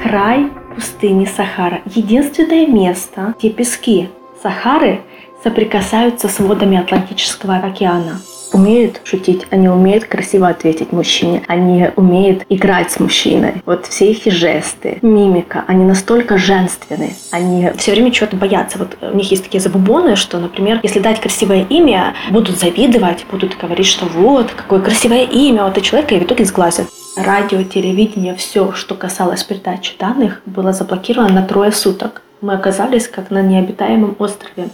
Край пустыни Сахара – единственное место, где пески Сахары соприкасаются с водами Атлантического океана. Умеют шутить, они умеют красиво ответить мужчине, они умеют играть с мужчиной. Вот все их жесты, мимика, они настолько женственные, они все время чего-то боятся. Вот у них есть такие забубоны, что, например, если дать красивое имя, будут завидовать, будут говорить, что вот, какое красивое имя у этого человека, и в итоге сглазят. Радио, телевидение, все, что касалось передачи данных, было заблокировано на 3 суток. Мы оказались как на необитаемом острове.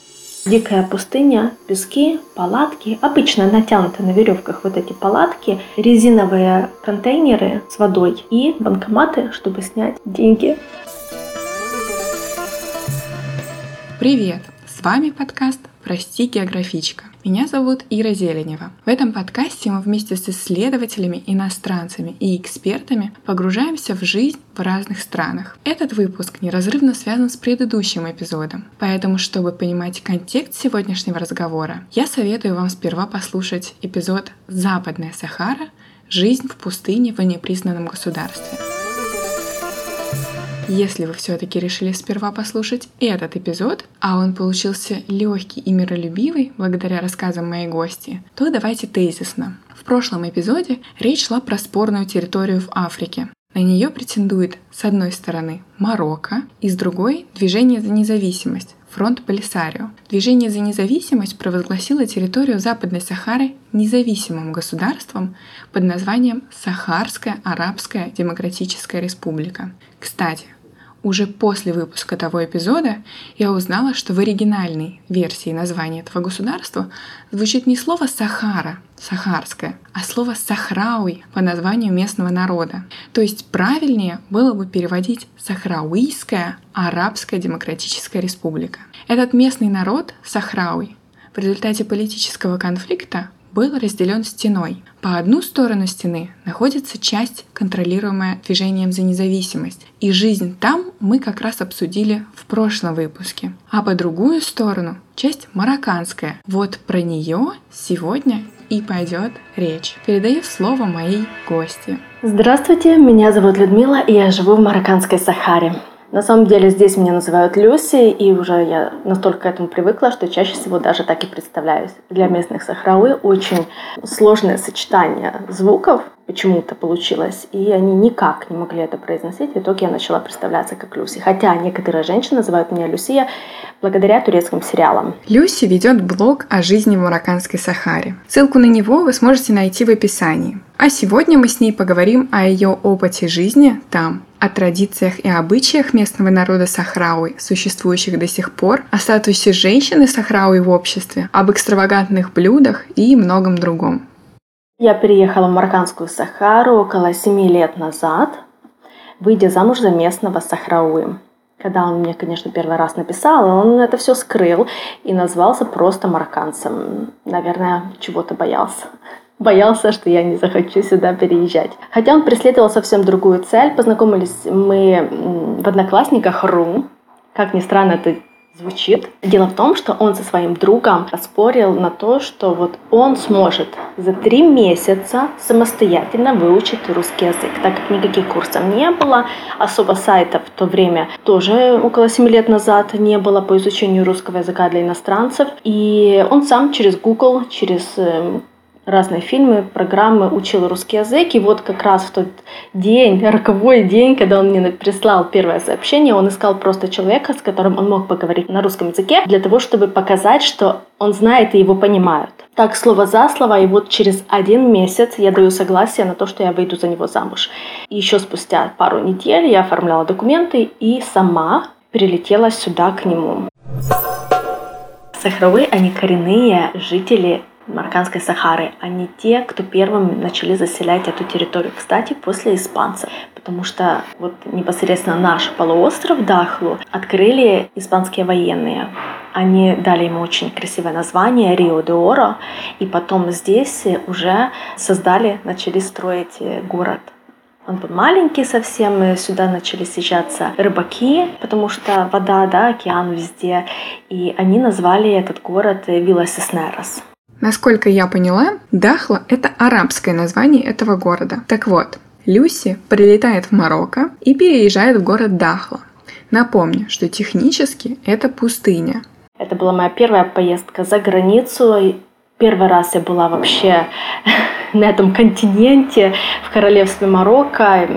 Дикая пустыня, пески, палатки. Обычно натянуты на веревках вот эти палатки, резиновые контейнеры с водой и банкоматы, чтобы снять деньги. Привет! С вами подкаст «Прости, географичка». Меня зовут Ира Зеленева. В этом подкасте мы вместе с исследователями, иностранцами и экспертами погружаемся в жизнь в разных странах. Этот выпуск неразрывно связан с предыдущим эпизодом, поэтому, чтобы понимать контекст сегодняшнего разговора, я советую вам сперва послушать эпизод «Западная Сахара. Жизнь в пустыне в непризнанном государстве». Если вы все-таки решили сперва послушать этот эпизод, а он получился легкий и миролюбивый благодаря рассказам моей гости, то давайте тезисно. В прошлом эпизоде речь шла про спорную территорию в Африке. На нее претендует с одной стороны Марокко и с другой движение за независимость «Фронт Полисарио». Движение за независимость провозгласило территорию Западной Сахары независимым государством под названием Сахарская Арабская Демократическая Республика. Кстати, уже после выпуска того эпизода я узнала, что в оригинальной версии названия этого государства звучит не слово «Сахара», «сахарское», а слово «сахрауи» по названию местного народа. То есть правильнее было бы переводить «Сахрауийская Арабская Демократическая Республика». Этот местный народ, сахрауи, в результате политического конфликта был разделен стеной. По одну сторону стены находится часть, контролируемая движением за независимость, и жизнь там мы как раз обсудили в прошлом выпуске. А по другую сторону часть марокканская. Вот про нее сегодня и пойдет речь. Передаю слово моей гости. Здравствуйте, меня зовут Людмила, и я живу в марокканской Сахаре. На самом деле здесь меня называют Люси, и уже я настолько к этому привыкла, что чаще всего даже так и представляюсь. Для местных сахрауи очень сложное сочетание звуков почему-то получилось, и они никак не могли это произносить. В итоге я начала представляться как Люси. Хотя некоторые женщины называют меня Люсия благодаря турецким сериалам. Люси ведет блог о жизни в марокканской Сахаре. Ссылку на него вы сможете найти в описании. А сегодня мы с ней поговорим о ее опыте жизни там, о традициях и обычаях местного народа сахрауи, существующих до сих пор, о статусе женщины сахрауи в обществе, об экстравагантных блюдах и многом другом. Я переехала в марокканскую Сахару около 7 лет назад, выйдя замуж за местного сахрауи. Когда он мне, конечно, первый раз написал, он это все скрыл и назвался просто марокканцем. Наверное, чего-то боялся. Боялся, что я не захочу сюда переезжать. Хотя он преследовал совсем другую цель. Познакомились мы в Одноклассниках.ру. Как ни странно это звучит. Дело в том, что он со своим другом поспорил на то, что вот он сможет за 3 месяца самостоятельно выучить русский язык, так как никаких курсов не было, особо сайтов в то время тоже около 7 лет назад не было по изучению русского языка для иностранцев. И он сам через Google, через разные фильмы, программы учил русский язык. И вот как раз в тот день, роковой день, когда он мне прислал первое сообщение, он искал просто человека, с которым он мог поговорить на русском языке, для того, чтобы показать, что он знает и его понимают. Так, слово за слово, и вот через 1 месяц я даю согласие на то, что я выйду за него замуж. И еще спустя пару недель я оформляла документы и сама прилетела сюда к нему. Сахрауи, они коренные жители марокканской Сахары, а не те, кто первыми начали заселять эту территорию. Кстати, после испанцев, потому что вот непосредственно наш полуостров Дахлу открыли испанские военные. Они дали ему очень красивое название Рио-де-Оро, и потом здесь уже начали строить город. Он был маленький совсем, и сюда начали съезжаться рыбаки, потому что вода, да, океан везде, и они назвали этот город Вилла-Сеснерос. Насколько я поняла, Дахла — это арабское название этого города. Так вот, Люси прилетает в Марокко и переезжает в город Дахла. Напомню, что технически это пустыня. Это была моя первая поездка за границу. Первый раз я была вообще на этом континенте, в королевстве Марокко.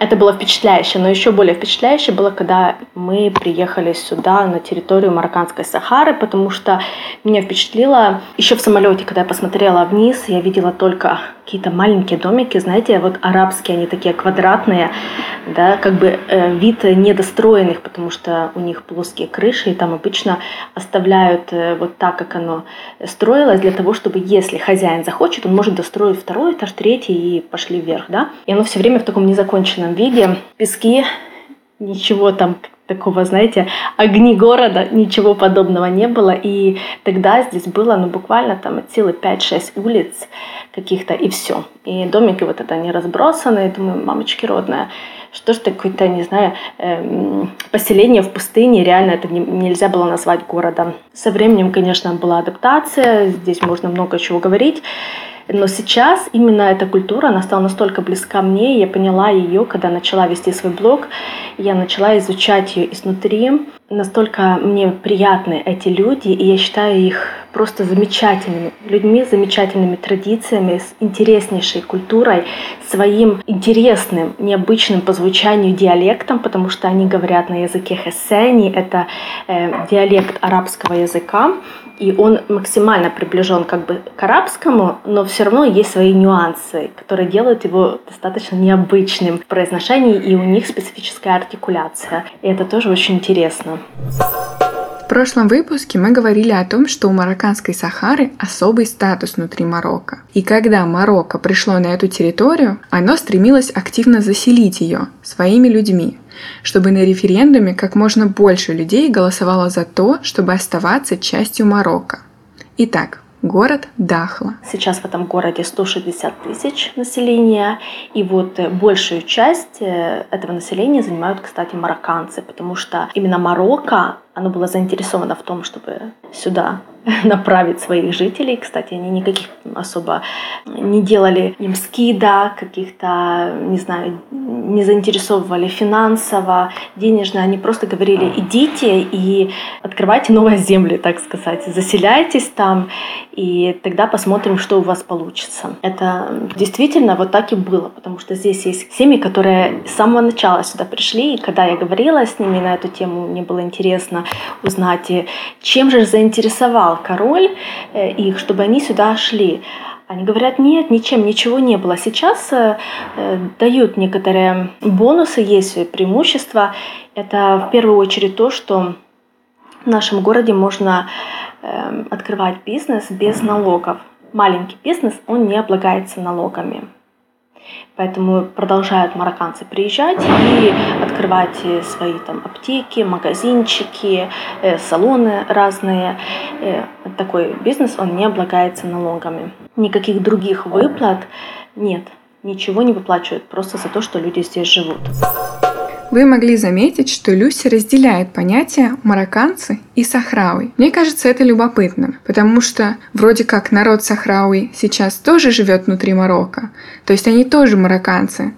Это было впечатляюще, но еще более впечатляюще было, когда мы приехали сюда, на территорию Марокканской Сахары, потому что меня впечатлило, еще в самолете, когда я посмотрела вниз, я видела только какие-то маленькие домики, знаете, вот арабские, они такие квадратные, да, как бы вид недостроенных, потому что у них плоские крыши, и там обычно оставляют вот так, как оно строилось, для того, чтобы, если хозяин захочет, он может достроить второй этаж, третий, и пошли вверх, да, и оно все время в таком незаконченном виде, пески, ничего там такого, знаете, огни города, ничего подобного не было. И тогда здесь было, ну, буквально там от силы 5-6 улиц каких-то, и все. И домики вот это, они разбросаны. Я думаю, мамочки родная, что ж такое-то, не знаю, поселение в пустыне, реально это нельзя было назвать городом. Со временем, конечно, была адаптация, здесь можно много чего говорить. Но сейчас именно эта культура, она стала настолько близка мне, и я поняла ее, когда начала вести свой блог, я начала изучать ее изнутри. Настолько мне приятны эти люди, и я считаю их просто замечательными людьми, замечательными традициями, с интереснейшей культурой, своим интересным, необычным по звучанию диалектом, потому что они говорят на языке хессени, это диалект арабского языка, и он максимально приближен как бы к арабскому, но все равно есть свои нюансы, которые делают его достаточно необычным в произношении, и у них специфическая артикуляция. И это тоже очень интересно. В прошлом выпуске мы говорили о том, что у Марокканской Сахары особый статус внутри Марокко. И когда Марокко пришло на эту территорию, оно стремилось активно заселить ее своими людьми, чтобы на референдуме как можно больше людей голосовало за то, чтобы оставаться частью Марокко. Итак, город Дахла. Сейчас в этом городе 160 тысяч населения, и вот большую часть этого населения занимают, кстати, марокканцы, потому что именно Марокко, оно было заинтересовано в том, чтобы сюда направить своих жителей. Кстати, они никаких особо не делали им скидок, каких-то, не знаю, не заинтересовывали финансово, денежно. Они просто говорили: идите и открывайте новые земли, так сказать, заселяйтесь там, и тогда посмотрим, что у вас получится. Это действительно вот так и было, потому что здесь есть семьи, которые с самого начала сюда пришли, и когда я говорила с ними на эту тему, мне было интересно узнать, чем же заинтересовал король их, чтобы они сюда шли. Они говорят: нет, ничем, ничего не было. Сейчас дают некоторые бонусы, есть преимущества. Это в первую очередь то, что в нашем городе можно открывать бизнес без налогов. Маленький бизнес, он не облагается налогами. Поэтому продолжают марокканцы приезжать и открывать свои там аптеки, магазинчики, салоны разные. Такой бизнес, он не облагается налогами. Никаких других выплат нет, ничего не выплачивают просто за то, что люди здесь живут. Вы могли заметить, что Люси разделяет понятия «марокканцы» и «сахрауи». Мне кажется, это любопытным, потому что вроде как народ сахрауи сейчас тоже живет внутри Марокко, то есть они тоже марокканцы,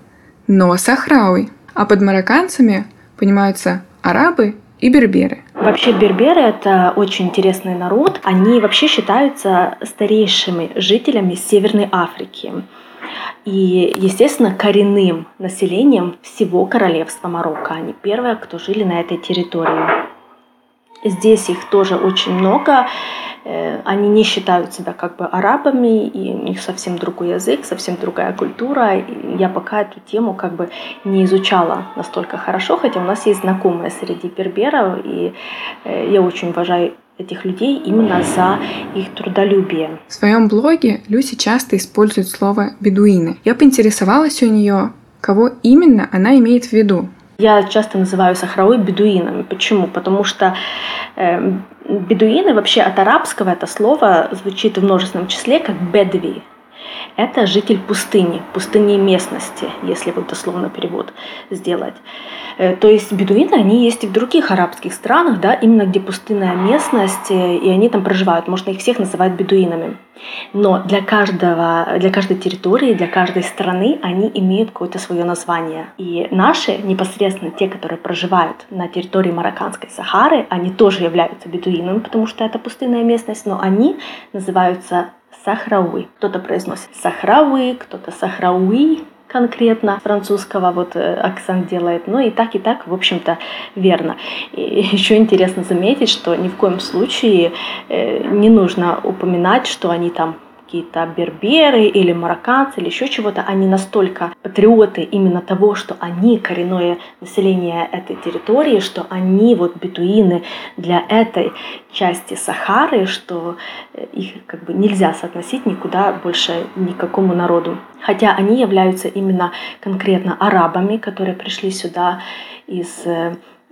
но сахрауи. А под марокканцами понимаются арабы и берберы. Вообще берберы — это очень интересный народ. Они вообще считаются старейшими жителями Северной Африки и, естественно, коренным населением всего королевства Марокко. Они первые, кто жили на этой территории. Здесь их тоже очень много. Они не считают себя как бы арабами, и у них совсем другой язык, совсем другая культура. И я пока эту тему как бы не изучала настолько хорошо, хотя у нас есть знакомые среди берберов, и я очень уважаю этих людей именно за их трудолюбие. В своем блоге Люси часто использует слово «бедуины». Я поинтересовалась у нее, кого именно она имеет в виду. Я часто называю сахрауи бедуинами. Почему? Потому что бедуины вообще от арабского это слово звучит в множественном числе как «бедви». Это житель пустыни, пустыни местности, если вот дословно перевод сделать. То есть бедуины, они есть и в других арабских странах, да, именно где пустынная местность, и они там проживают. Можно их всех называть бедуинами. Но для каждой территории, для каждой страны они имеют какое-то свое название. И наши, непосредственно те, которые проживают на территории Марокканской Сахары, они тоже являются бедуинами, потому что это пустынная местность, но они называются сахрауи. Кто-то произносит сахрауи, кто-то сахрауи конкретно, французского вот акцент делает, но и так, в общем-то, верно. И еще интересно заметить, что ни в коем случае не нужно упоминать, что они там какие-то берберы или марокканцы или еще чего-то, они настолько патриоты именно того, что они коренное население этой территории, что они вот бедуины для этой части Сахары, что их как бы нельзя соотносить никуда больше ни к какому народу. Хотя они являются именно конкретно арабами, которые пришли сюда из...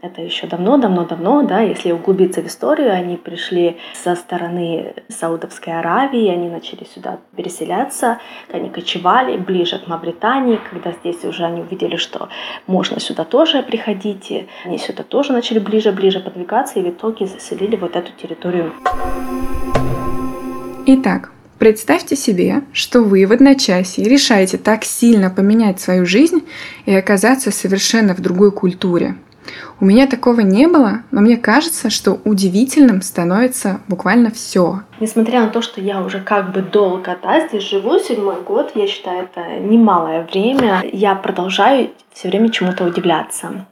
Это еще давно, да, если углубиться в историю, они пришли со стороны Саудовской Аравии, они начали сюда переселяться, они кочевали ближе к Мавритании, когда здесь уже они увидели, что можно сюда тоже приходить, и они сюда тоже начали ближе подвигаться, и в итоге заселили вот эту территорию. Итак, представьте себе, что вы в одночасье решаете так сильно поменять свою жизнь и оказаться совершенно в другой культуре. У меня такого не было, но мне кажется, что удивительным становится буквально все. Несмотря на то, что я уже как бы долго, да, здесь живу, 7-й год, я считаю, это немалое время, я продолжаю все время чему-то удивляться.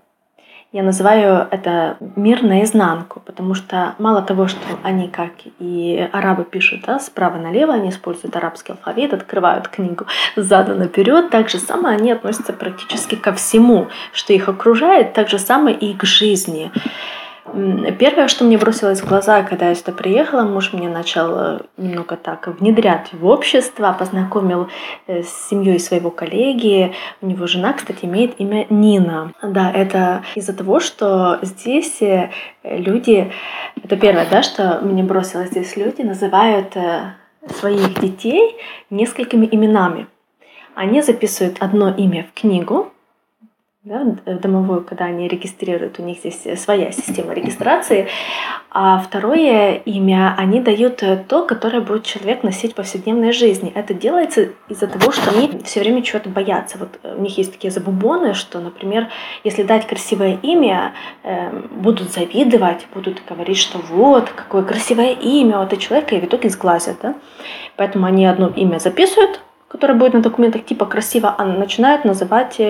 Я называю это мир наизнанку, потому что мало того, что они, как и арабы, пишут, да, справа налево, они используют арабский алфавит, открывают книгу задом наперед, так же самое они относятся практически ко всему, что их окружает, так же самое и к жизни. Первое, что мне бросилось в глаза, когда я сюда приехала, муж меня начал немного так внедрять в общество, познакомил с семьей своего коллеги. У него жена, кстати, имеет имя Нина. Да, это из-за того, что здесь люди... Это первое, да, что мне бросилось, здесь люди называют своих детей несколькими именами. Они записывают одно имя в книгу, да, домовую, когда они регистрируют, у них здесь своя система регистрации, а второе имя они дают то, которое будет человек носить в повседневной жизни. Это делается из-за того, что они все время чего-то боятся. Вот у них есть такие забубоны, что, например, если дать красивое имя, будут завидовать, будут говорить, что вот, какое красивое имя у этого человека, и в итоге сглазят. Да? Поэтому они одно имя записывают, которая будет на документах типа красиво, а начинают называть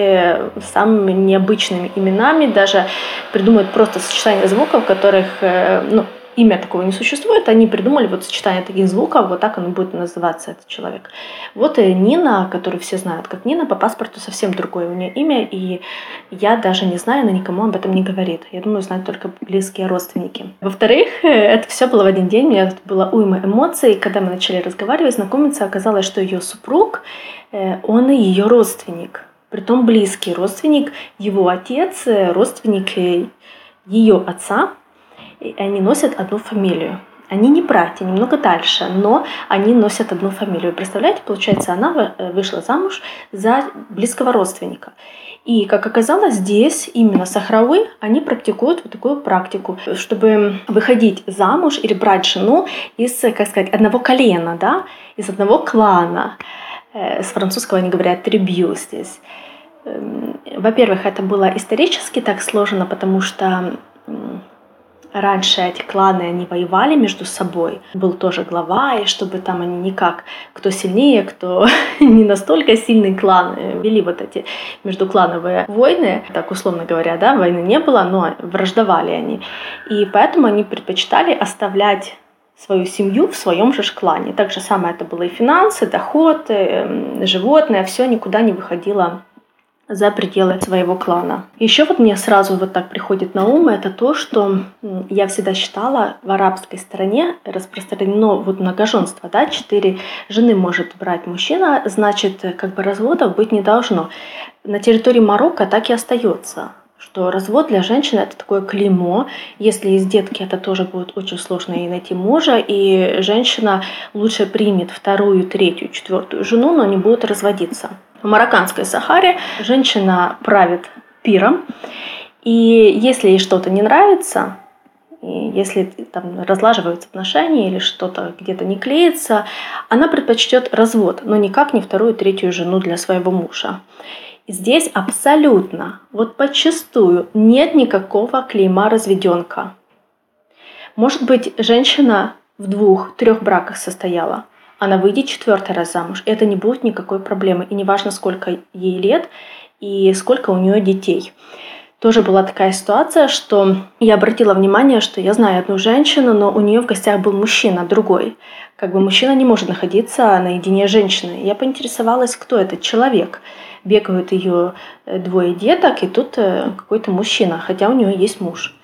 самыми необычными именами, даже придумывают просто сочетание звуков, которых, ну, имя такого не существует, они придумали вот сочетание таких звуков, вот так оно будет называться, этот человек. Вот и Нина, которую все знают как Нина, по паспорту совсем другое у нее имя, и я даже не знаю, она никому об этом не говорит. Я думаю, знают только близкие родственники. Во-вторых, это все было в один день, у меня была уйма эмоций, когда мы начали разговаривать, знакомиться, оказалось, что ее супруг, он и ее родственник, притом близкий родственник, его отец, родственник ее отца, и они носят одну фамилию. Они не братья, немного дальше, но они носят одну фамилию. Представляете, получается, она вышла замуж за близкого родственника. И, как оказалось, здесь именно сахрауи, они практикуют вот такую практику, чтобы выходить замуж или брать жену из, как сказать, одного колена, да, из одного клана. С французского они говорят «трибью» здесь. Во-первых, это было исторически так сложно, потому что... Раньше эти кланы, они воевали между собой. Был тоже глава, и чтобы там они никак, кто сильнее, кто не настолько сильный клан, вели вот эти междуклановые войны. Так, условно говоря, да, войны не было, но враждовали они. И поэтому они предпочитали оставлять свою семью в своем же клане. Так же самое это было и финансы, доход, животное, все никуда не выходило за пределы своего клана. Еще вот мне сразу вот так приходит на ум, это то, что я всегда считала, в арабской стране распространено вот многоженство, да, 4 жены может брать мужчина, значит, как бы разводов быть не должно. На территории Марокко так и остается, что развод для женщины — это такое клеймо. Если есть детки, это тоже будет очень сложно ей найти мужа, и женщина лучше примет вторую, третью, четвертую жену, но не будет разводиться. В марокканской Сахаре женщина правит пиром, и если ей что-то не нравится, если там разлаживаются отношения или что-то где-то не клеится, она предпочтет развод, но никак не вторую, третью жену для своего мужа. Здесь абсолютно, вот подчистую, нет никакого клейма разведенка. Может быть, женщина в 2-3 браках состояла, она выйдет 4-й раз замуж, это не будет никакой проблемы, и неважно, сколько ей лет и сколько у нее детей. Тоже была такая ситуация, что я обратила внимание, что я знаю одну женщину, но у нее в гостях был мужчина другой. Как бы мужчина не может находиться наедине с женщиной. Я поинтересовалась, кто этот человек. Бегают ее 2 деток, и тут какой-то мужчина, хотя у нее есть муж.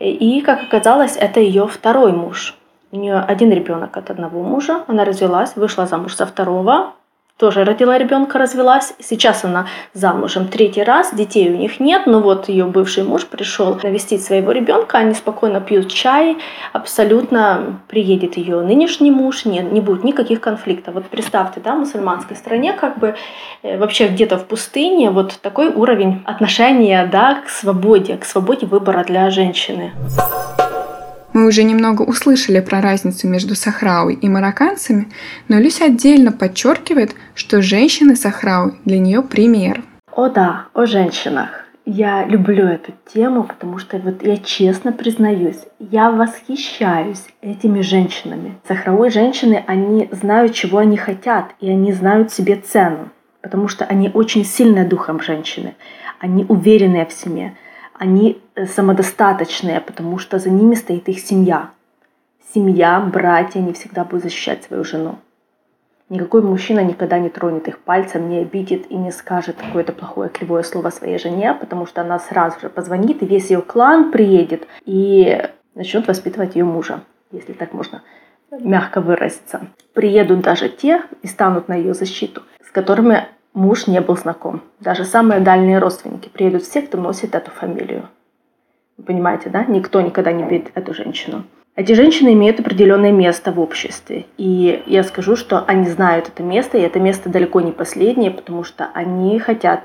И, как оказалось, это ее второй муж. У нее 1 ребенок от одного мужа, она развелась, вышла замуж за второго. Тоже родила ребенка, развелась. Сейчас она замужем 3-й раз, детей у них нет, но вот ее бывший муж пришел навестить своего ребенка, они спокойно пьют чай, абсолютно приедет ее нынешний муж, не будет никаких конфликтов. Вот представьте, да, в мусульманской стране как бы вообще где-то в пустыне вот такой уровень отношения, да, к свободе выбора для женщины. Мы уже немного услышали про разницу между сахрауи и марокканцами, но Люся отдельно подчеркивает, что женщины сахрауи для нее пример. О да, о женщинах. Я люблю эту тему, потому что вот я честно признаюсь, я восхищаюсь этими женщинами. Сахрауи женщины, они знают, чего они хотят, и они знают себе цену, потому что они очень сильны духом женщины, они уверенные в себе. Они самодостаточные, потому что за ними стоит их семья. Семья, братья, они всегда будут защищать свою жену. Никакой мужчина никогда не тронет их пальцем, не обидит и не скажет какое-то плохое кривое слово своей жене, потому что она сразу же позвонит, и весь ее клан приедет и начнет воспитывать ее мужа, если так можно мягко выразиться. Приедут даже те и станут на ее защиту, с которыми муж не был знаком. Даже самые дальние родственники. Приедут все, кто носит эту фамилию. Вы понимаете, да? Никто никогда не видит эту женщину. Эти женщины имеют определенное место в обществе. И я скажу, что они знают это место, и это место далеко не последнее, потому что они хотят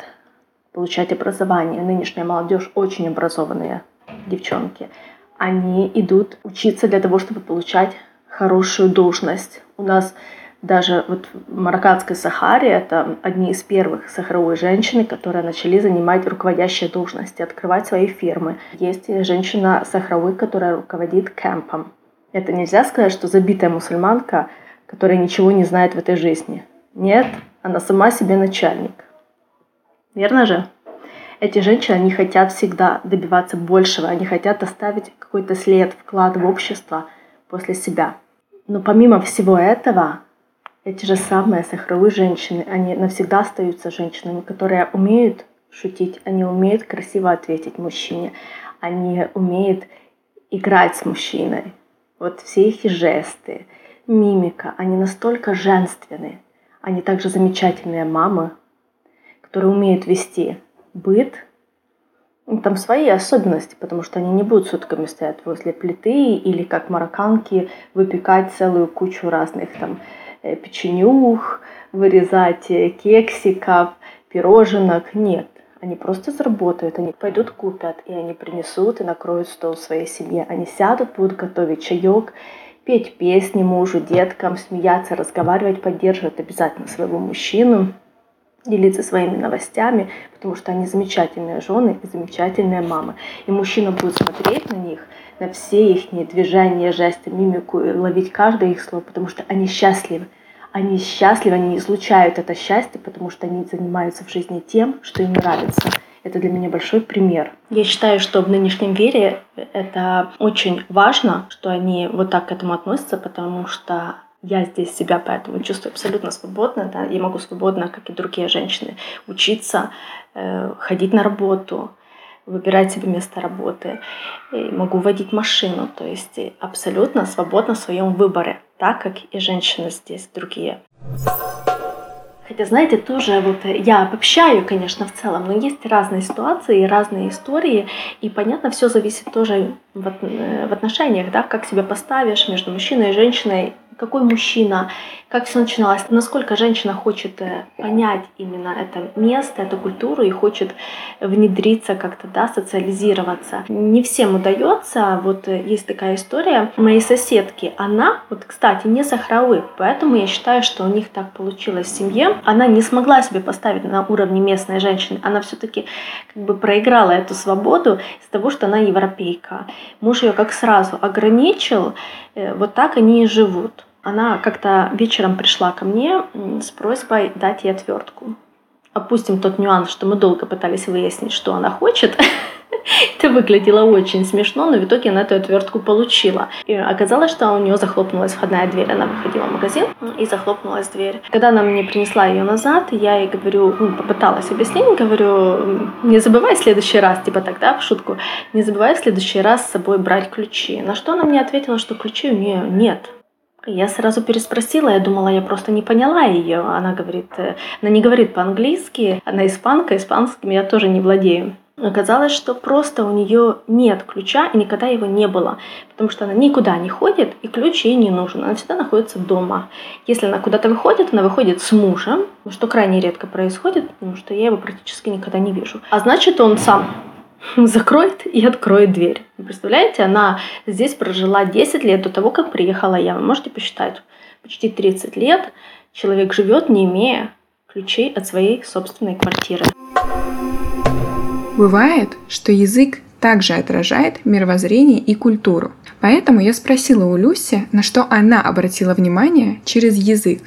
получать образование. Нынешняя молодежь очень образованные девчонки. Они идут учиться для того, чтобы получать хорошую должность. У нас даже вот в марокканской Сахаре это одни из первых сахрауи женщин, которые начали занимать руководящие должности, открывать свои фирмы. Есть женщина сахрауи, которая руководит кемпом. Это нельзя сказать, что забитая мусульманка, которая ничего не знает в этой жизни. Нет, она сама себе начальник. Верно же? Эти женщины, они хотят всегда добиваться большего, они хотят оставить какой-то след, вклад в общество после себя. Но помимо всего этого, эти же самые сахрауи женщины, они навсегда остаются женщинами, которые умеют шутить, они умеют красиво ответить мужчине, они умеют играть с мужчиной. Вот все их жесты, мимика, они настолько женственные. Они также замечательные мамы, которые умеют вести быт. Там свои особенности, потому что они не будут сутками стоять возле плиты или, как марокканки, выпекать целую кучу разных там печенюх, вырезать кексиков, пироженок. Нет, они просто заработают, они пойдут купят, и они принесут и накроют стол своей семье. Они сядут, будут готовить чаек, петь песни мужу, деткам, смеяться, разговаривать, поддерживать обязательно своего мужчину, делиться своими новостями, потому что они замечательные жены и замечательные мамы. И мужчина будет смотреть на них, на все их движения, жесты, мимику, и ловить каждое их слово, потому что они счастливы. Они счастливы, они излучают это счастье, потому что они занимаются в жизни тем, что им нравится. Это для меня большой пример. Я считаю, что в нынешнем мире это очень важно, что они вот так к этому относятся, потому что я здесь себя поэтому чувствую абсолютно свободно, да? Я могу свободно, как и другие женщины, учиться, ходить на работу, выбирать себе место работы, и могу водить машину, то есть абсолютно свободно в своем выборе, так как и женщины здесь другие. Хотя, знаете, тоже вот я обобщаю, конечно, в целом, но есть разные ситуации, разные истории, и, понятно, все зависит тоже в отношениях, да, как себя поставишь между мужчиной и женщиной, какой мужчина, как все начиналось, насколько женщина хочет понять именно это место, эту культуру и хочет внедриться как-то, да, социализироваться. Не всем удается. Вот есть такая история моей соседки. Она, вот, кстати, не сахрауи, поэтому я считаю, что у них так получилось в семье. Она не смогла себе поставить на уровне местной женщины. Она все-таки как бы проиграла эту свободу из-за того, что она европейка. Муж ее как сразу ограничил. Вот так они и живут. Она как-то вечером пришла ко мне с просьбой дать ей отвертку. Опустим тот нюанс, что мы долго пытались выяснить, что она хочет. Это выглядело очень смешно, но в итоге она эту отвертку получила. И оказалось, что у нее захлопнулась входная дверь. Она выходила в магазин, и захлопнулась дверь. Когда она мне принесла ее назад, я ей говорю, попыталась объяснить, говорю, не забывай в следующий раз, типа тогда в шутку, не забывай в следующий раз с собой брать ключи. На что она мне ответила, что ключей у нее нет. Я сразу переспросила, я думала, я просто не поняла ее. Она говорит, она не говорит по-английски, она испанка, испанским я тоже не владею. Оказалось, что просто у нее нет ключа и никогда его не было, потому что она никуда не ходит и ключ ей не нужен, она всегда находится дома. Если она куда-то выходит, она выходит с мужем, что крайне редко происходит, потому что я его практически никогда не вижу. А значит, он сам закроет и откроет дверь. Представляете, она здесь прожила 10 лет до того, как приехала я. Вы можете посчитать, почти 30 лет человек живет, не имея ключей от своей собственной квартиры. Бывает, что язык также отражает мировоззрение и культуру. Поэтому я спросила у Люси, на что она обратила внимание через язык.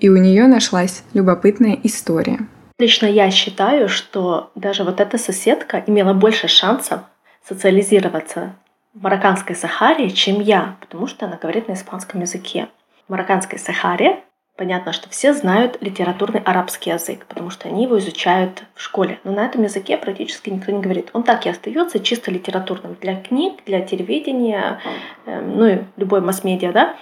И у нее нашлась любопытная история. Лично я считаю, что даже вот эта соседка имела больше шансов социализироваться в Марокканской Сахаре, чем я, потому что она говорит на испанском языке. В Марокканской Сахаре понятно, что все знают литературный арабский язык, потому что они его изучают в школе. Но на этом языке практически никто не говорит. Он так и остается чисто литературным для книг, для телевидения, ну и любой масс-медиа, да.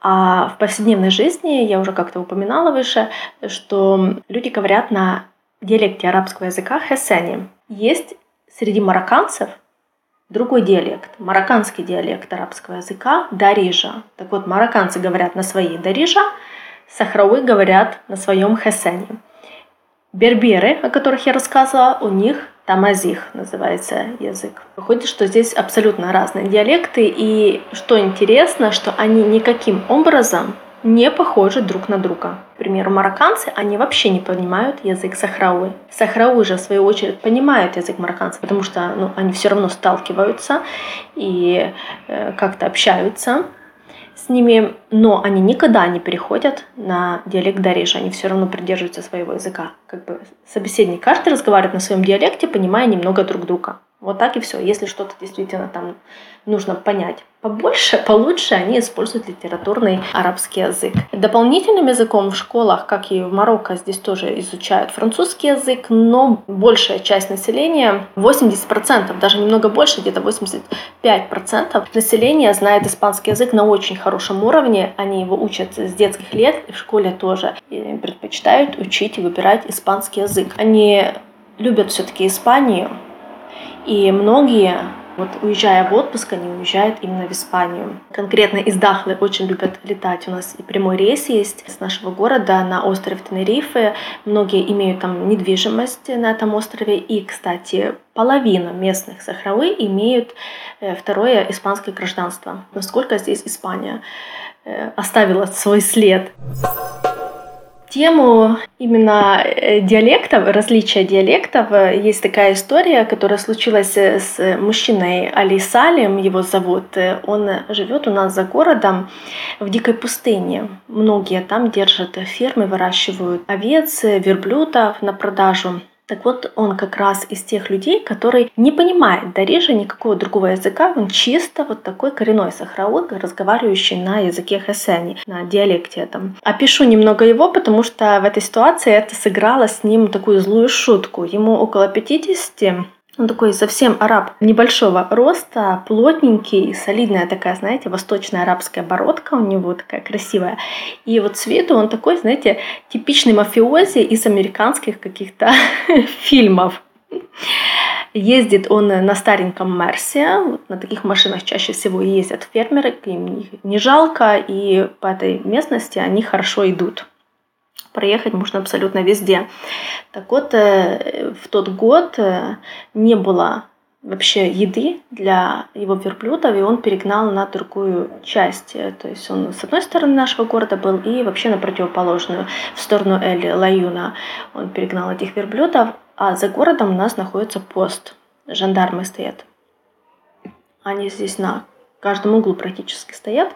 А в повседневной жизни, я уже как-то упоминала выше, что люди говорят на диалекте арабского языка хессани. Есть среди марокканцев другой диалект, марокканский диалект арабского языка – дарижа. Так вот, марокканцы говорят на своей дарижа, сахрауи говорят на своем хессани. Берберы, о которых я рассказывала, у них тамазих называется язык. Выходит, что здесь абсолютно разные диалекты, и что интересно, что они никаким образом не похожи друг на друга. К примеру, марокканцы, они вообще не понимают язык сахрауи. Сахрауи же, в свою очередь, понимают язык марокканцев, потому что они все равно сталкиваются и как-то общаются с ними, но они никогда не переходят на диалект дарижа, они все равно придерживаются своего языка. Как бы собеседник каждый разговаривает на своем диалекте, понимая немного друг друга. Вот так и все. Если что-то действительно там нужно понять побольше, получше, они используют литературный арабский язык. Дополнительным языком в школах, как и в Марокко, здесь тоже изучают французский язык, но большая часть населения, 80%, даже немного больше, где-то 85% населения знает испанский язык на очень хорошем уровне. Они его учат с детских лет, и в школе тоже. И предпочитают учить и выбирать испанский язык. Они любят все-таки Испанию. И многие, вот уезжая в отпуск, они уезжают именно в Испанию. Конкретно из Дахлы очень любят летать. У нас и прямой рейс есть с нашего города на остров Тенерифе. Многие имеют там недвижимость на этом острове. И, кстати, половина местных сахрауи имеют второе испанское гражданство. Насколько здесь Испания оставила свой след. Тему именно диалектов, различия диалектов, есть такая история, которая случилась с мужчиной Али Салим, его зовут. Он живет у нас за городом в дикой пустыне. Многие там держат фермы, выращивают овец, верблюдов на продажу. Так вот, он как раз из тех людей, который не понимает дарижа, никакого другого языка. Он чисто вот такой коренной сахрауи, разговаривающий на языке хессани, на диалекте этом. Опишу немного его, потому что в этой ситуации это сыграло с ним такую злую шутку. Ему около 50, Он такой совсем араб небольшого роста, плотненький, солидная такая, знаете, восточная арабская бородка у него такая красивая. И вот с виду он такой, знаете, типичный мафиози из американских каких-то фильмов. Ездит он на стареньком Мерсе, вот на таких машинах чаще всего ездят фермеры, им не жалко, и по этой местности они хорошо идут. Проехать можно абсолютно везде. Так вот, в тот год не было вообще еды для его верблюдов, и он перегнал на другую часть. То есть он с одной стороны нашего города был, и вообще на противоположную, в сторону Эль-Лаюна он перегнал этих верблюдов. А за городом у нас находится пост. Жандармы стоят. Они здесь на каждом углу практически стоят.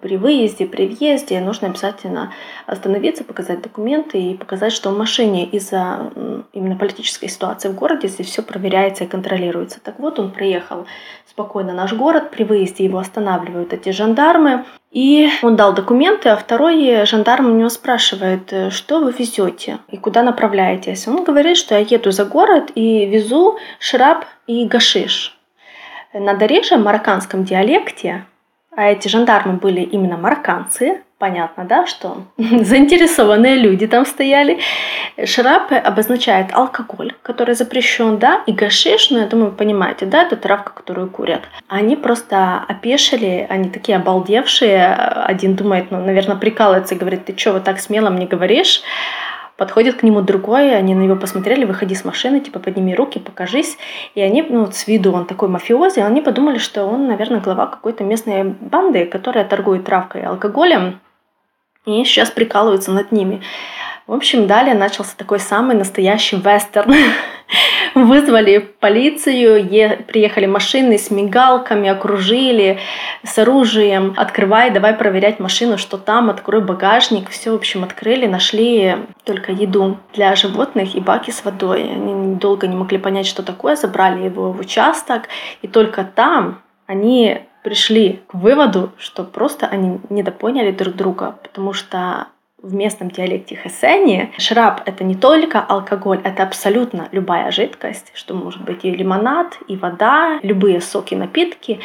При выезде, при въезде нужно обязательно остановиться, показать документы и показать, что в машине из-за именно политической ситуации в городе здесь все проверяется и контролируется. Так вот, он приехал спокойно в наш город, при выезде его останавливают эти жандармы, и он дал документы, а второй жандарм у него спрашивает, что вы везете и куда направляетесь. Он говорит, что я еду за город и везу шраб и гашиш. На Дареже, марокканском диалекте, а эти жандармы были именно марокканцы, понятно, да, что заинтересованные люди там стояли. Шраб обозначает алкоголь, который запрещен, да, и гашиш, ну, я думаю, вы понимаете, да, это травка, которую курят. Они просто опешили, они такие обалдевшие, один думает, ну, наверное, прикалывается и говорит, ты что, вот так смело мне говоришь? Подходит к нему другой, они на него посмотрели, выходи с машины, типа, подними руки, покажись. И они, ну, с виду он такой мафиози, они подумали, что он, наверное, глава какой-то местной банды, которая торгует травкой и алкоголем, и сейчас прикалываются над ними. В общем, далее начался такой самый настоящий вестерн. Вызвали полицию, приехали машины с мигалками, окружили с оружием. Открывай, давай проверять машину, что там, открой багажник. Все, в общем, открыли, нашли только еду для животных и баки с водой. Они долго не могли понять, что такое, забрали его в участок. И только там они пришли к выводу, что просто они недопоняли друг друга, потому что в местном диалекте Хасени шраб — это не только алкоголь, это абсолютно любая жидкость, что может быть и лимонад, и вода, любые соки, напитки.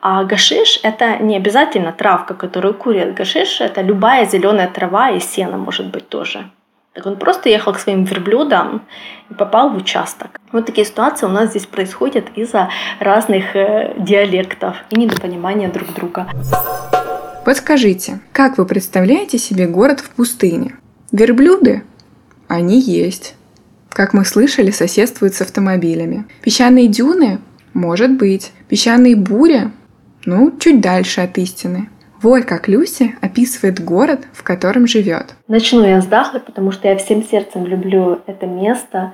А гашиш — это не обязательно травка, которую курят. Гашиш — это любая зеленая трава и сено, может быть, тоже. Так он просто ехал к своим верблюдам и попал в участок. Вот такие ситуации у нас здесь происходят из-за разных диалектов и недопонимания друг друга. Подскажите, как вы представляете себе город в пустыне? Верблюды? Они есть. Как мы слышали, соседствуют с автомобилями. Песчаные дюны? Может быть. Песчаные бури? Ну, чуть дальше от истины. Вот как Люси описывает город, в котором живет. Начну я с Дахлы, потому что я всем сердцем люблю это место.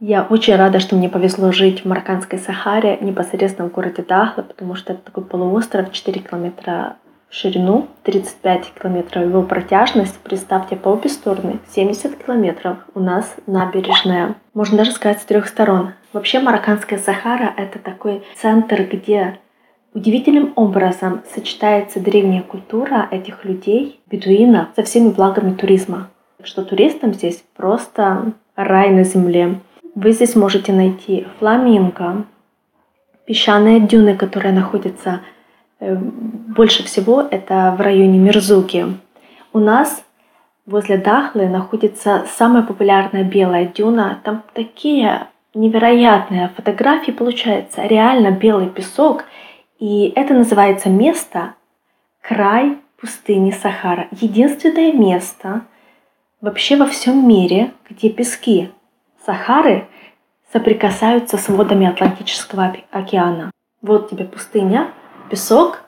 Я очень рада, что мне повезло жить в Марокканской Сахаре, непосредственно в городе Дахла, потому что это такой полуостров, 4 километра в ширину, 35 километров его протяжность, представьте, по обе стороны 70 километров у нас набережная. Можно даже сказать, с трех сторон. Вообще Марокканская Сахара — это такой центр, где удивительным образом сочетается древняя культура этих людей, бедуинов, со всеми благами туризма. Так что туристам здесь просто рай на земле. Вы здесь можете найти фламинго, песчаные дюны, которые находятся больше всего это в районе Мирзуки. У нас возле Дахлы находится самая популярная белая дюна. Там такие невероятные фотографии получаются. Реально белый песок. И это называется место край пустыни Сахара. Единственное место вообще во всем мире, где пески Сахары соприкасаются с водами Атлантического океана. Вот тебе пустыня, песок,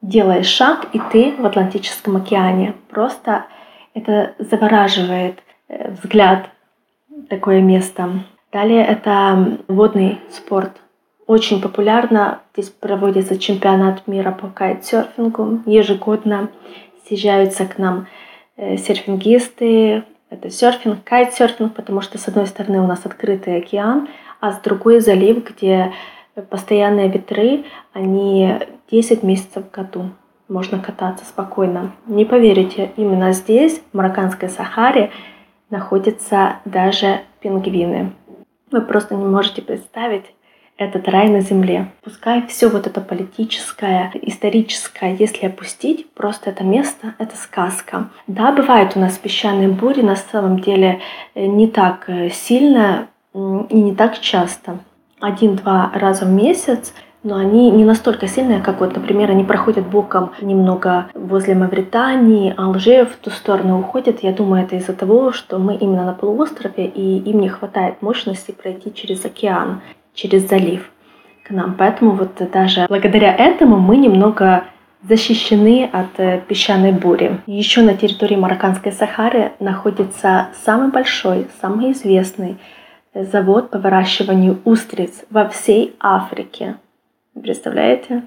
делаешь шаг, и ты в Атлантическом океане. Просто это завораживает взгляд, такое место. Далее это водный спорт. Очень популярно. Здесь проводится чемпионат мира по кайтсерфингу. Ежегодно съезжаются к нам серфингисты. Это серфинг, кайтсерфинг, потому что с одной стороны у нас открытый океан, а с другой залив, где постоянные ветры, они 10 месяцев в году. Можно кататься спокойно. Не поверите, именно здесь, в Марокканской Сахаре, находятся даже пингвины. Вы просто не можете представить этот рай на земле. Пускай все вот это политическое, историческое, если опустить, просто это место — это сказка. Да, бывают у нас песчаные бури, на самом деле не так сильно и не так часто. 1-2 раза в месяц, но они не настолько сильные, как вот, например, они проходят боком немного возле Мавритании, Алжира в ту сторону уходят. Я думаю, это из-за того, что мы именно на полуострове, и им не хватает мощности пройти через океан, через залив к нам. Поэтому вот даже благодаря этому мы немного защищены от песчаной бури. Еще на территории Марокканской Сахары находится самый большой, самый известный завод по выращиванию устриц во всей Африке. Представляете?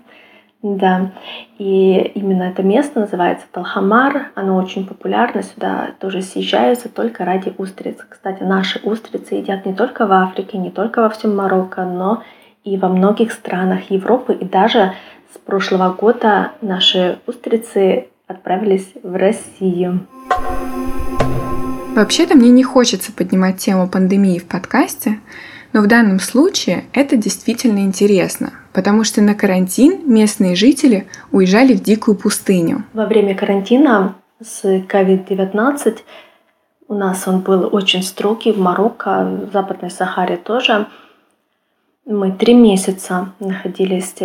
Да. И именно это место называется Талхамар. Оно очень популярно. Сюда тоже съезжаются только ради устриц. Кстати, наши устрицы едят не только в Африке, не только во всем Марокко, но и во многих странах Европы. И даже с прошлого года наши устрицы отправились в Россию. Вообще-то мне не хочется поднимать тему пандемии в подкасте, но в данном случае это действительно интересно, потому что на карантин местные жители уезжали в дикую пустыню. Во время карантина с COVID-19 у нас он был очень строгий, в Марокко, в Западной Сахаре тоже. Мы 3 месяца находились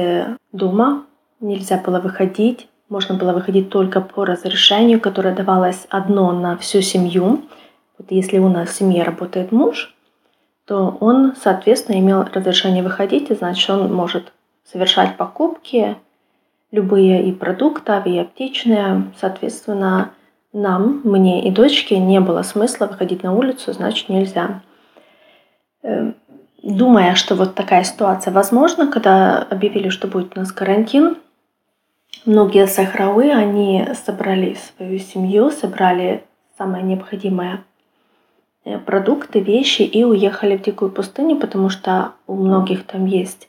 дома, нельзя было выходить. Можно было выходить только по разрешению, которое давалось одно на всю семью. Вот если у нас в семье работает муж, то он, соответственно, имел разрешение выходить, и значит, он может совершать покупки, любые и продуктов, и аптечные. Соответственно, нам, мне и дочке не было смысла выходить на улицу, значит, нельзя. Думая, что вот такая ситуация возможна, когда объявили, что будет у нас карантин, многие сахрауи, они собрали свою семью, собрали самое необходимое продукты, вещи и уехали в дикую пустыню, потому что у многих там есть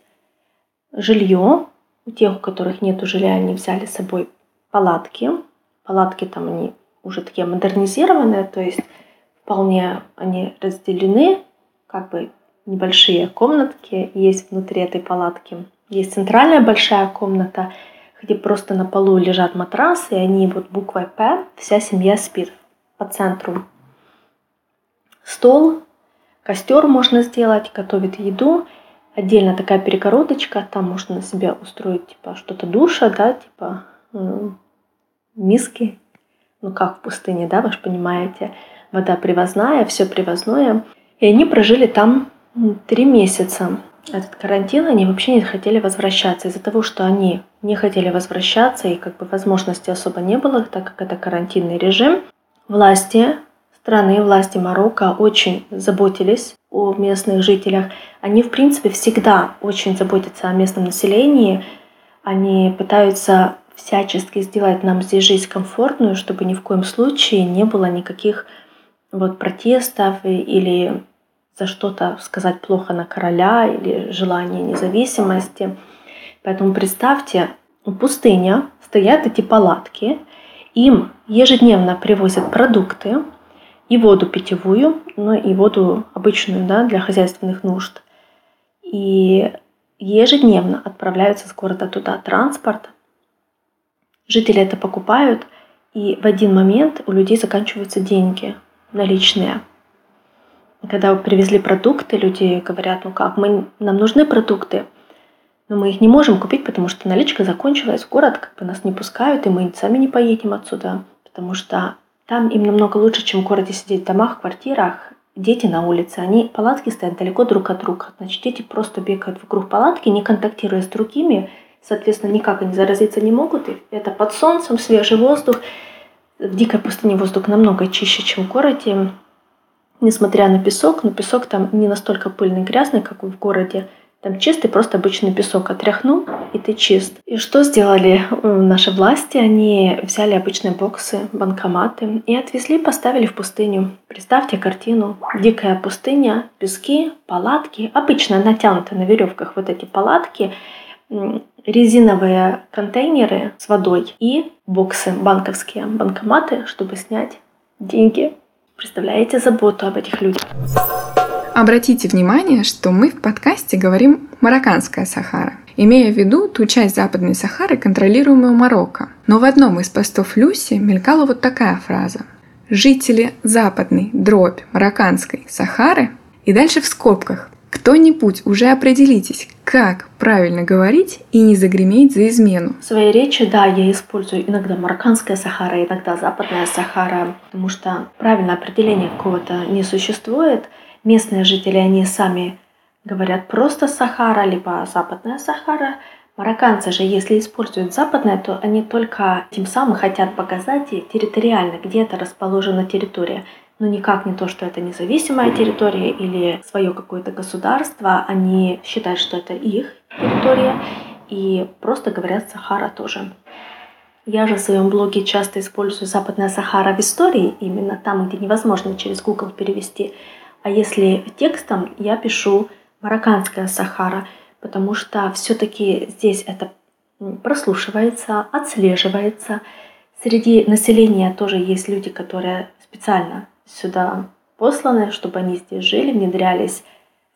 жилье. У тех, у которых нет жилья, они взяли с собой палатки. Палатки там они уже такие модернизированные, то есть вполне они разделены, как бы небольшие комнатки есть внутри этой палатки. Есть центральная большая комната, где просто на полу лежат матрасы, и они вот буквой «П», вся семья спит по центру. Стол, костер можно сделать, готовит еду. Отдельно такая перегородочка, там можно себе устроить типа что-то душа, да, типа миски. Ну как в пустыне, да, вы же понимаете. Вода привозная, все привозное. И они прожили там 3 месяца. Этот карантин, они вообще не хотели возвращаться. Из-за того, что они не хотели возвращаться, и как бы возможности особо не было, так как это карантинный режим, власти страны, власти Марокко очень заботились о местных жителях. Они, в принципе, всегда очень заботятся о местном населении. Они пытаются всячески сделать нам здесь жизнь комфортную, чтобы ни в коем случае не было никаких вот протестов или за что-то сказать плохо на короля или желание независимости. Поэтому представьте, пустыня, стоят эти палатки, им ежедневно привозят продукты, и воду питьевую, но и воду обычную, да, для хозяйственных нужд. И ежедневно отправляются с города туда транспорт. Жители это покупают, и в один момент у людей заканчиваются деньги наличные. Когда привезли продукты, люди говорят, ну как, нам нужны продукты, но мы их не можем купить, потому что наличка закончилась, в город как бы нас не пускают, и мы сами не поедем отсюда, потому что там им намного лучше, чем в городе сидеть в домах, квартирах, дети на улице, они, палатки стоят далеко друг от друга, значит, дети просто бегают вокруг палатки, не контактируя с другими, соответственно, никак они заразиться не могут, и это под солнцем, свежий воздух, в дикой пустыне воздух намного чище, чем в городе, несмотря на песок, но песок там не настолько пыльный и грязный, как в городе. Там чистый, просто обычный песок. Отряхнул, и ты чист. И что сделали наши власти? Они взяли обычные боксы, банкоматы и отвезли, поставили в пустыню. Представьте картину. Дикая пустыня, пески, палатки. Обычно натянуты на веревках вот эти палатки, резиновые контейнеры с водой и боксы банковские, банкоматы, чтобы снять деньги. Представляете заботу об этих людях? обратите внимание, что мы в подкасте говорим «Марокканская Сахара», имея в виду ту часть Западной Сахары, контролируемую Марокко. Но в одном из постов Люси мелькала вот такая фраза: «Жители Западной, дробь, Марокканской Сахары». И дальше в скобках: кто-нибудь уже определитесь, как правильно говорить и не загреметь за измену. В своей речи, да, я использую иногда Марокканская Сахара, иногда Западная Сахара, потому что правильное определение какого-то не существует. Местные жители, они сами говорят просто Сахара, либо Западная Сахара. Марокканцы же, если используют западное, то они только тем самым хотят показать и территориально, где это расположена территория. Но никак не то, что это независимая территория или свое какое-то государство. Они считают, что это их территория, и просто говорят «Сахара» тоже. Я же в своем блоге часто использую «Западная Сахара» в истории, именно там, где невозможно через Google перевести. А если текстом, я пишу «Марокканская Сахара», потому что все-таки здесь это прослушивается, отслеживается. Среди населения тоже есть люди, которые специально сюда посланы, чтобы они здесь жили, внедрялись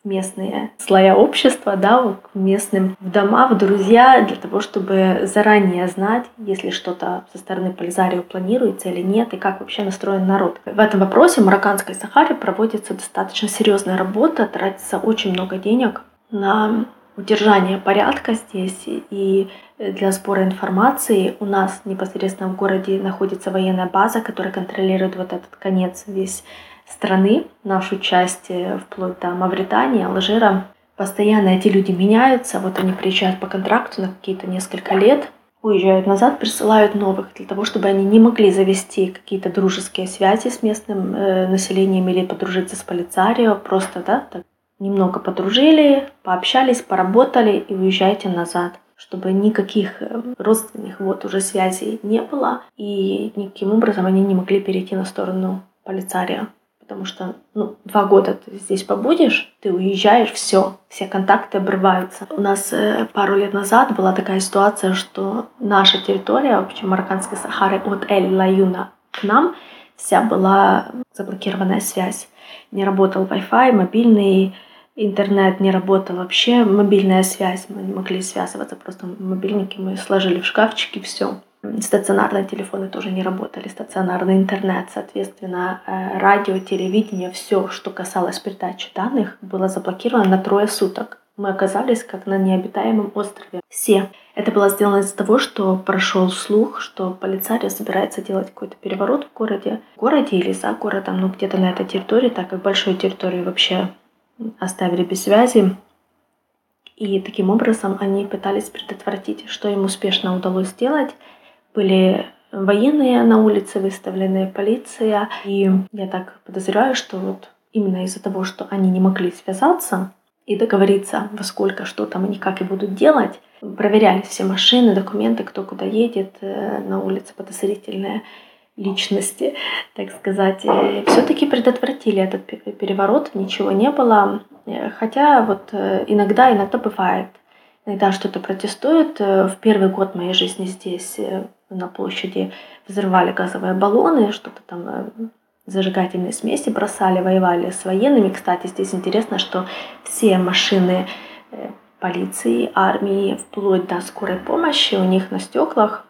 в местные слоя общества, да, к местным, в дома, в друзья, для того, чтобы заранее знать, если что-то со стороны Полисарио планируется или нет, и как вообще настроен народ. В этом вопросе в Марокканской Сахаре проводится достаточно серьезная работа, тратится очень много денег на удержание порядка здесь и для сбора информации. У нас непосредственно в городе находится военная база, которая контролирует вот этот конец весь страны, нашу часть, вплоть до Мавритании, Алжира. Постоянно эти люди меняются, вот они приезжают по контракту на какие-то несколько лет, уезжают назад, присылают новых, для того, чтобы они не могли завести какие-то дружеские связи с местным населением или подружиться с Полисарио, просто, да, так. Немного подружили, пообщались, поработали и уезжайте назад, чтобы никаких родственных вот уже связей не было, и никаким образом они не могли перейти на сторону Полисарио, потому что 2 года ты здесь побудешь, ты уезжаешь, все контакты обрываются. У нас пару лет назад была такая ситуация, что наша территория, вообще Марокканской Сахары, от Эль-Лаюна к нам, вся была заблокированная связь. Не работал Wi-Fi, мобильный интернет не работал вообще, мобильная связь, мы не могли связываться, просто мобильники мы сложили в шкафчики, все. Стационарные телефоны тоже не работали, стационарный интернет, соответственно, радио, телевидение, все, что касалось передачи данных, было заблокировано на 3 суток. Мы оказались как на необитаемом острове. Все. Это было сделано из-за того, что прошел слух, что Полисарио собирается делать какой-то переворот в городе. В городе или за городом, но где-то на этой территории, так как большую территорию вообще оставили без связи. И таким образом они пытались предотвратить, что им успешно удалось сделать. Были военные на улице выставлены, полиция. И я так подозреваю, что вот именно из-за того, что они не могли связаться и договориться, во сколько, что там они как и будут делать. Проверяли все машины, документы, кто куда едет, на улице подозрительные личности, так сказать. Все-таки предотвратили этот переворот, ничего не было. Хотя вот иногда бывает. Иногда что-то протестуют. В первый год моей жизни здесь на площади взрывали газовые баллоны, что-то там... зажигательные смеси бросали, воевали с военными. Кстати, здесь интересно, что все машины полиции, армии, вплоть до скорой помощи, у них на стеклах,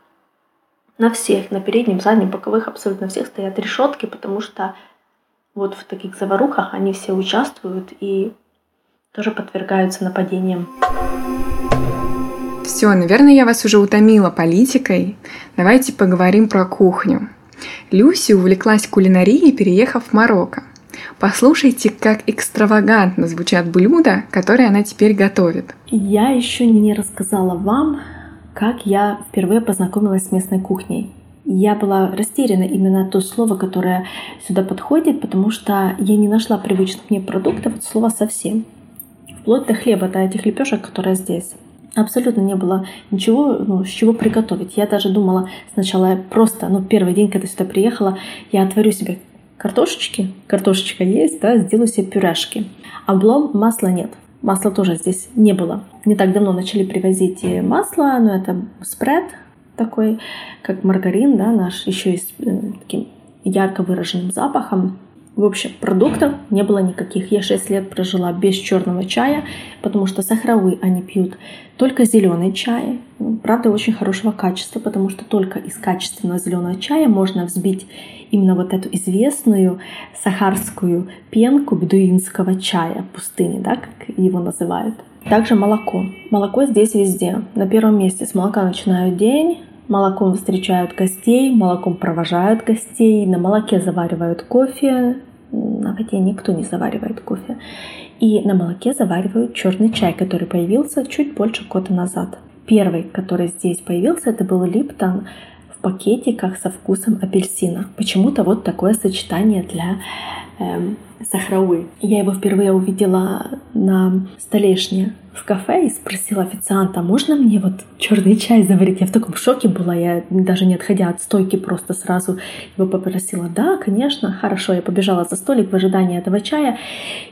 на всех, на переднем, заднем, боковых, абсолютно всех стоят решетки, потому что вот в таких заварухах они все участвуют и тоже подвергаются нападениям. Все, наверное, я вас уже утомила политикой. Давайте поговорим про кухню. Люси увлеклась кулинарией, переехав в Марокко. Послушайте, как экстравагантно звучат блюда, которые она теперь готовит. Я еще не рассказала вам, как я впервые познакомилась с местной кухней. Я была растеряна именно то слово, которое сюда подходит, потому что я не нашла привычных мне продуктов от слова совсем. Вплоть до хлеба, до этих лепешек, которые здесь. Абсолютно не было ничего, с чего приготовить. Я даже думала сначала просто, первый день, когда сюда приехала, я отварю себе картошечки. Картошечка есть, да, сделаю себе пюрешки. А масла нет. Масла тоже здесь не было. Не так давно начали привозить масло, но это спред такой, как маргарин, да, наш, еще и с таким ярко выраженным запахом. В общем, продуктов не было никаких. Я 6 лет прожила без черного чая, потому что сахаровые они пьют только зеленый чай. Правда, очень хорошего качества, потому что только из качественного зеленого чая можно взбить именно вот эту известную сахарскую пенку бедуинского чая, пустыни, да, как его называют. Также молоко. Молоко здесь везде. На первом месте с молока начинают день. Молоком встречают гостей, молоком провожают гостей, на молоке заваривают кофе, хотя никто не заваривает кофе, и на молоке заваривают черный чай, который появился чуть больше года назад. Первый, который здесь появился, это был Липтон в пакетиках со вкусом апельсина. Почему-то вот такое сочетание для сахрауи. Я его впервые увидела на столешне в кафе и спросила официанта, можно мне вот черный чай заварить? Я в таком шоке была, я даже не отходя от стойки, просто сразу его попросила. Да, конечно, хорошо, я побежала за столик в ожидании этого чая.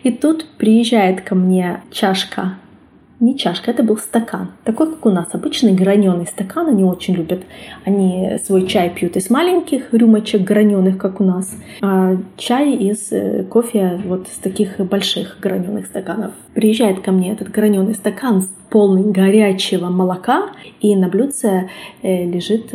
И тут приезжает ко мне чашка. Не чашка, это был стакан. Такой, как у нас, обычный граненый стакан. Они очень любят. Они свой чай пьют из маленьких рюмочек граненых, как у нас. А чай из кофе вот с таких больших граненых стаканов. Приезжает ко мне этот граненый стакан, полный горячего молока. И на блюдце лежит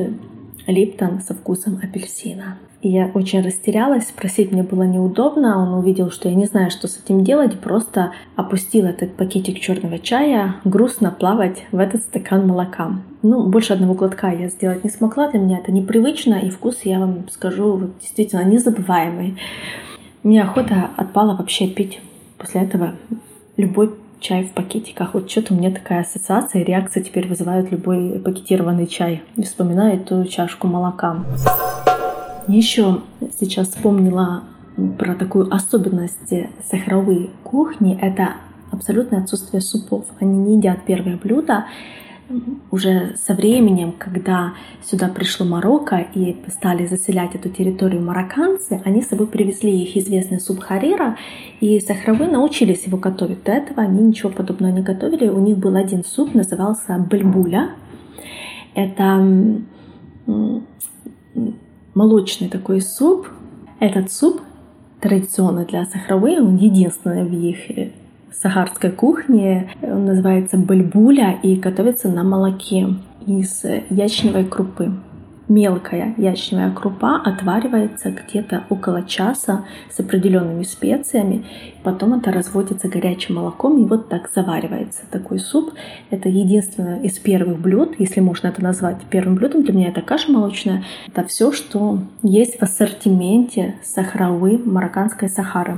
Липтон со вкусом апельсина. Я очень растерялась, спросить мне было неудобно. Он увидел, что я не знаю, что с этим делать, просто опустил этот пакетик черного чая, грустно плавать в этот стакан молока. Больше одного глотка я сделать не смогла, для меня это непривычно, и вкус, я вам скажу, действительно незабываемый. Мне охота отпала вообще пить после этого любой чай в пакетиках. Вот что-то у меня такая ассоциация, реакция теперь вызывает любой пакетированный чай. И вспоминаю эту чашку молока. Еще сейчас вспомнила про такую особенность сахаровой кухни. Это абсолютное отсутствие супов. Они не едят первое блюдо. Уже со временем, когда сюда пришло Марокко и стали заселять эту территорию марокканцы, они с собой привезли их известный суп харира, и сахаровые научились его готовить. До этого они ничего подобного не готовили. У них был один суп, назывался бельбуля. Это молочный такой суп. Этот суп традиционный для сахаровые, он единственный в их сахарской кухне. Он называется бельбуля и готовится на молоке из ячневой крупы. Мелкая ячневая крупа отваривается где-то около часа с определенными специями. Потом это разводится горячим молоком и вот так заваривается такой суп. Это единственное из первых блюд, если можно это назвать первым блюдом. Для меня это каша молочная. Это все, что есть в ассортименте сахрауи марокканской Сахары.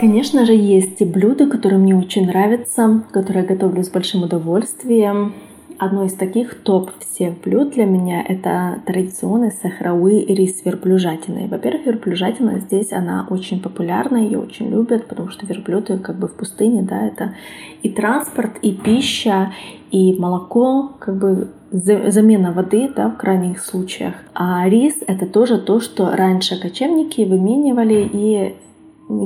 Конечно же, есть и блюда, которые мне очень нравятся, которые я готовлю с большим удовольствием. Одно из таких топ всех блюд для меня — это традиционный сахрауи рис с верблюжатиной. Во-первых, верблюжатина здесь, она очень популярна, ее очень любят, потому что верблюды как бы в пустыне, да, это и транспорт, и пища, и молоко, как бы замена воды, да, в крайних случаях. А рис — это тоже то, что раньше кочевники выменивали, и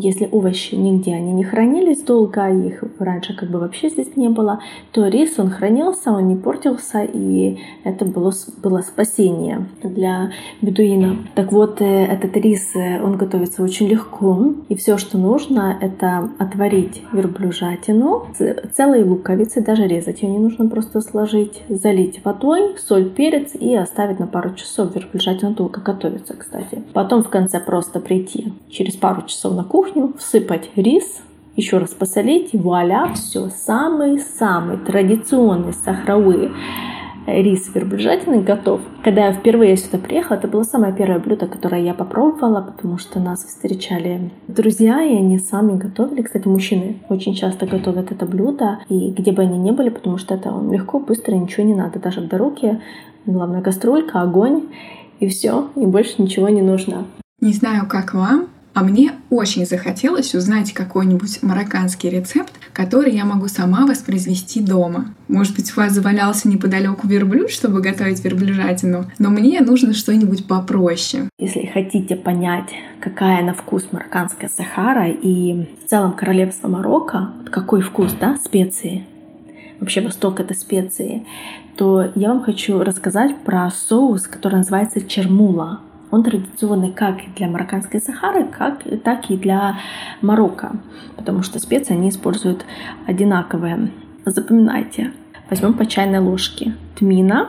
если овощи нигде они не хранились долго, их раньше как бы вообще здесь не было, то рис, он хранился, он не портился, и это было спасение для бедуина. Так вот, этот рис, он готовится очень легко, и все, что нужно, это отварить верблюжатину, целые луковицы, даже резать ее не нужно, просто сложить, залить водой, соль, перец и оставить на пару часов. Верблюжатина долго готовится, кстати. Потом в конце просто прийти через пару часов на кухню, всыпать рис, еще раз посолить, и вуаля, все. Самый-самый традиционный сахрауи рис верблюжатиной готов. Когда я впервые сюда приехала, это было самое первое блюдо, которое я попробовала, потому что нас встречали друзья, и они сами готовили. Кстати, мужчины очень часто готовят это блюдо, и где бы они ни были, потому что это легко, быстро, ничего не надо, даже в дороге. Главное, кастрюлька, огонь, и все, и больше ничего не нужно. Не знаю, как вам, а мне очень захотелось узнать какой-нибудь марокканский рецепт, который я могу сама воспроизвести дома. Может быть, у вас завалялся неподалеку верблюд, чтобы готовить верблюжатину, но мне нужно что-нибудь попроще. Если хотите понять, какая на вкус марокканская Сахара и в целом королевство Марокко, какой вкус, да, специи, вообще Восток — это специи, то я вам хочу рассказать про соус, который называется чермула. Он традиционный как для марокканской Сахары, так и для Марокко, потому что специи они используют одинаковые. Запоминайте. Возьмем по чайной ложке тмина,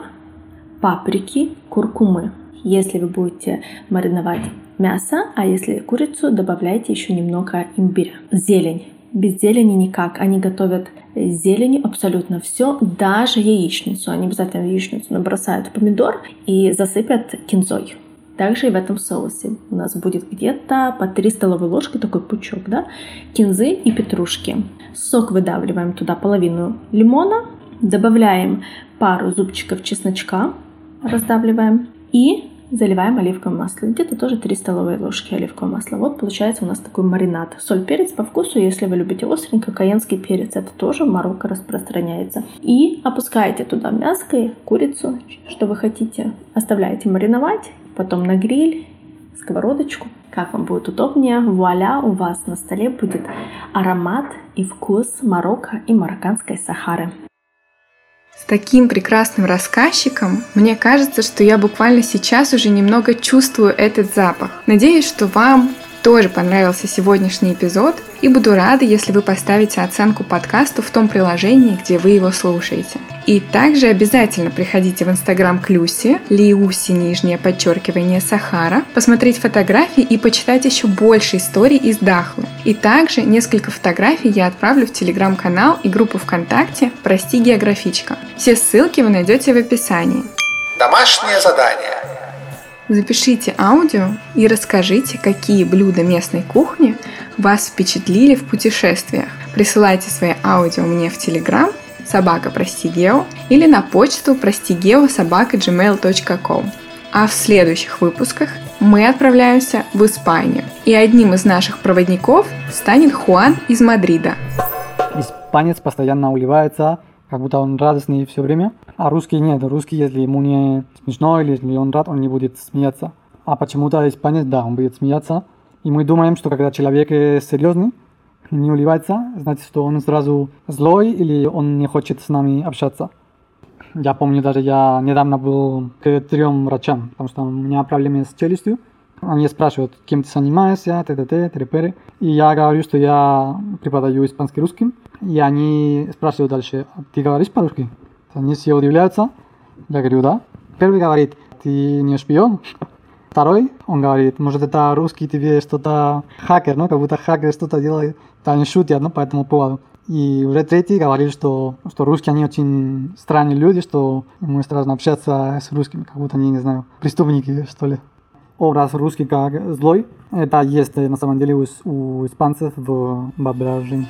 паприки, куркумы. Если вы будете мариновать мясо, а если курицу, добавляйте еще немного имбиря. Зелень. Без зелени никак. Они готовят с зеленью абсолютно все, даже яичницу. Они обязательно в яичницу набросают помидор и засыпят кинзой. Также и в этом соусе у нас будет где-то по 3 столовые ложки, такой пучок, да, кинзы и петрушки. Сок выдавливаем туда, половину лимона, добавляем пару зубчиков чесночка, раздавливаем и заливаем оливковым маслом. Где-то тоже 3 столовые ложки оливкового масла. Вот получается у нас такой маринад. Соль, перец по вкусу. Если вы любите остренько, каенский перец. Это тоже в Марокко распространяется. И опускаете туда мяско и курицу, что вы хотите. Оставляете мариновать. Потом на гриль, сковородочку. Как вам будет удобнее. Вуаля, у вас на столе будет аромат и вкус Марокко и марокканской Сахары. С таким прекрасным рассказчиком, мне кажется, что я буквально сейчас уже немного чувствую этот запах. Надеюсь, что вам тоже понравился сегодняшний эпизод, и буду рада, если вы поставите оценку подкасту в том приложении, где вы его слушаете. И также обязательно приходите в Инстаграм к Люсе, _Сахара, посмотреть фотографии и почитать еще больше историй из Дахлы. И также несколько фотографий я отправлю в Телеграм-канал и группу ВКонтакте «Прости, географичка». Все ссылки вы найдете в описании. Домашнее задание. Запишите аудио и расскажите, какие блюда местной кухни вас впечатлили в путешествиях. Присылайте свои аудио мне в Телеграм @простигео или на почту prostigeo@gmail.com. А в следующих выпусках мы отправляемся в Испанию. И одним из наших проводников станет Хуан из Мадрида. Испанец постоянно улыбается, как будто он радостный все время. А русский нет. Русский, если ему не смешно или если он рад, он не будет смеяться. А почему-то испанец, да, он будет смеяться. И мы думаем, что когда человек серьезный, не улыбается, значит, что он сразу злой или он не хочет с нами общаться. Я помню, даже я недавно был к 3 врачам, потому что у меня проблемы с челюстью. Они спрашивают, кем ты занимаешься, т.д. И я говорю, что я преподаю испанский русский. И они спрашивают дальше, ты говоришь по-русски? Они все удивляются. Я говорю, да. Первый говорит, ты не шпион. Второй, он говорит, может, это русский тебе что-то хакер, ну, как будто хакер что-то делает. Они шутят, ну, по этому поводу. И уже третий говорил, что русские, они очень странные люди, что ему страшно общаться с русскими, как будто они, не знаю, преступники, что ли. Образ русский как злой, это есть на самом деле у испанцев в воображении.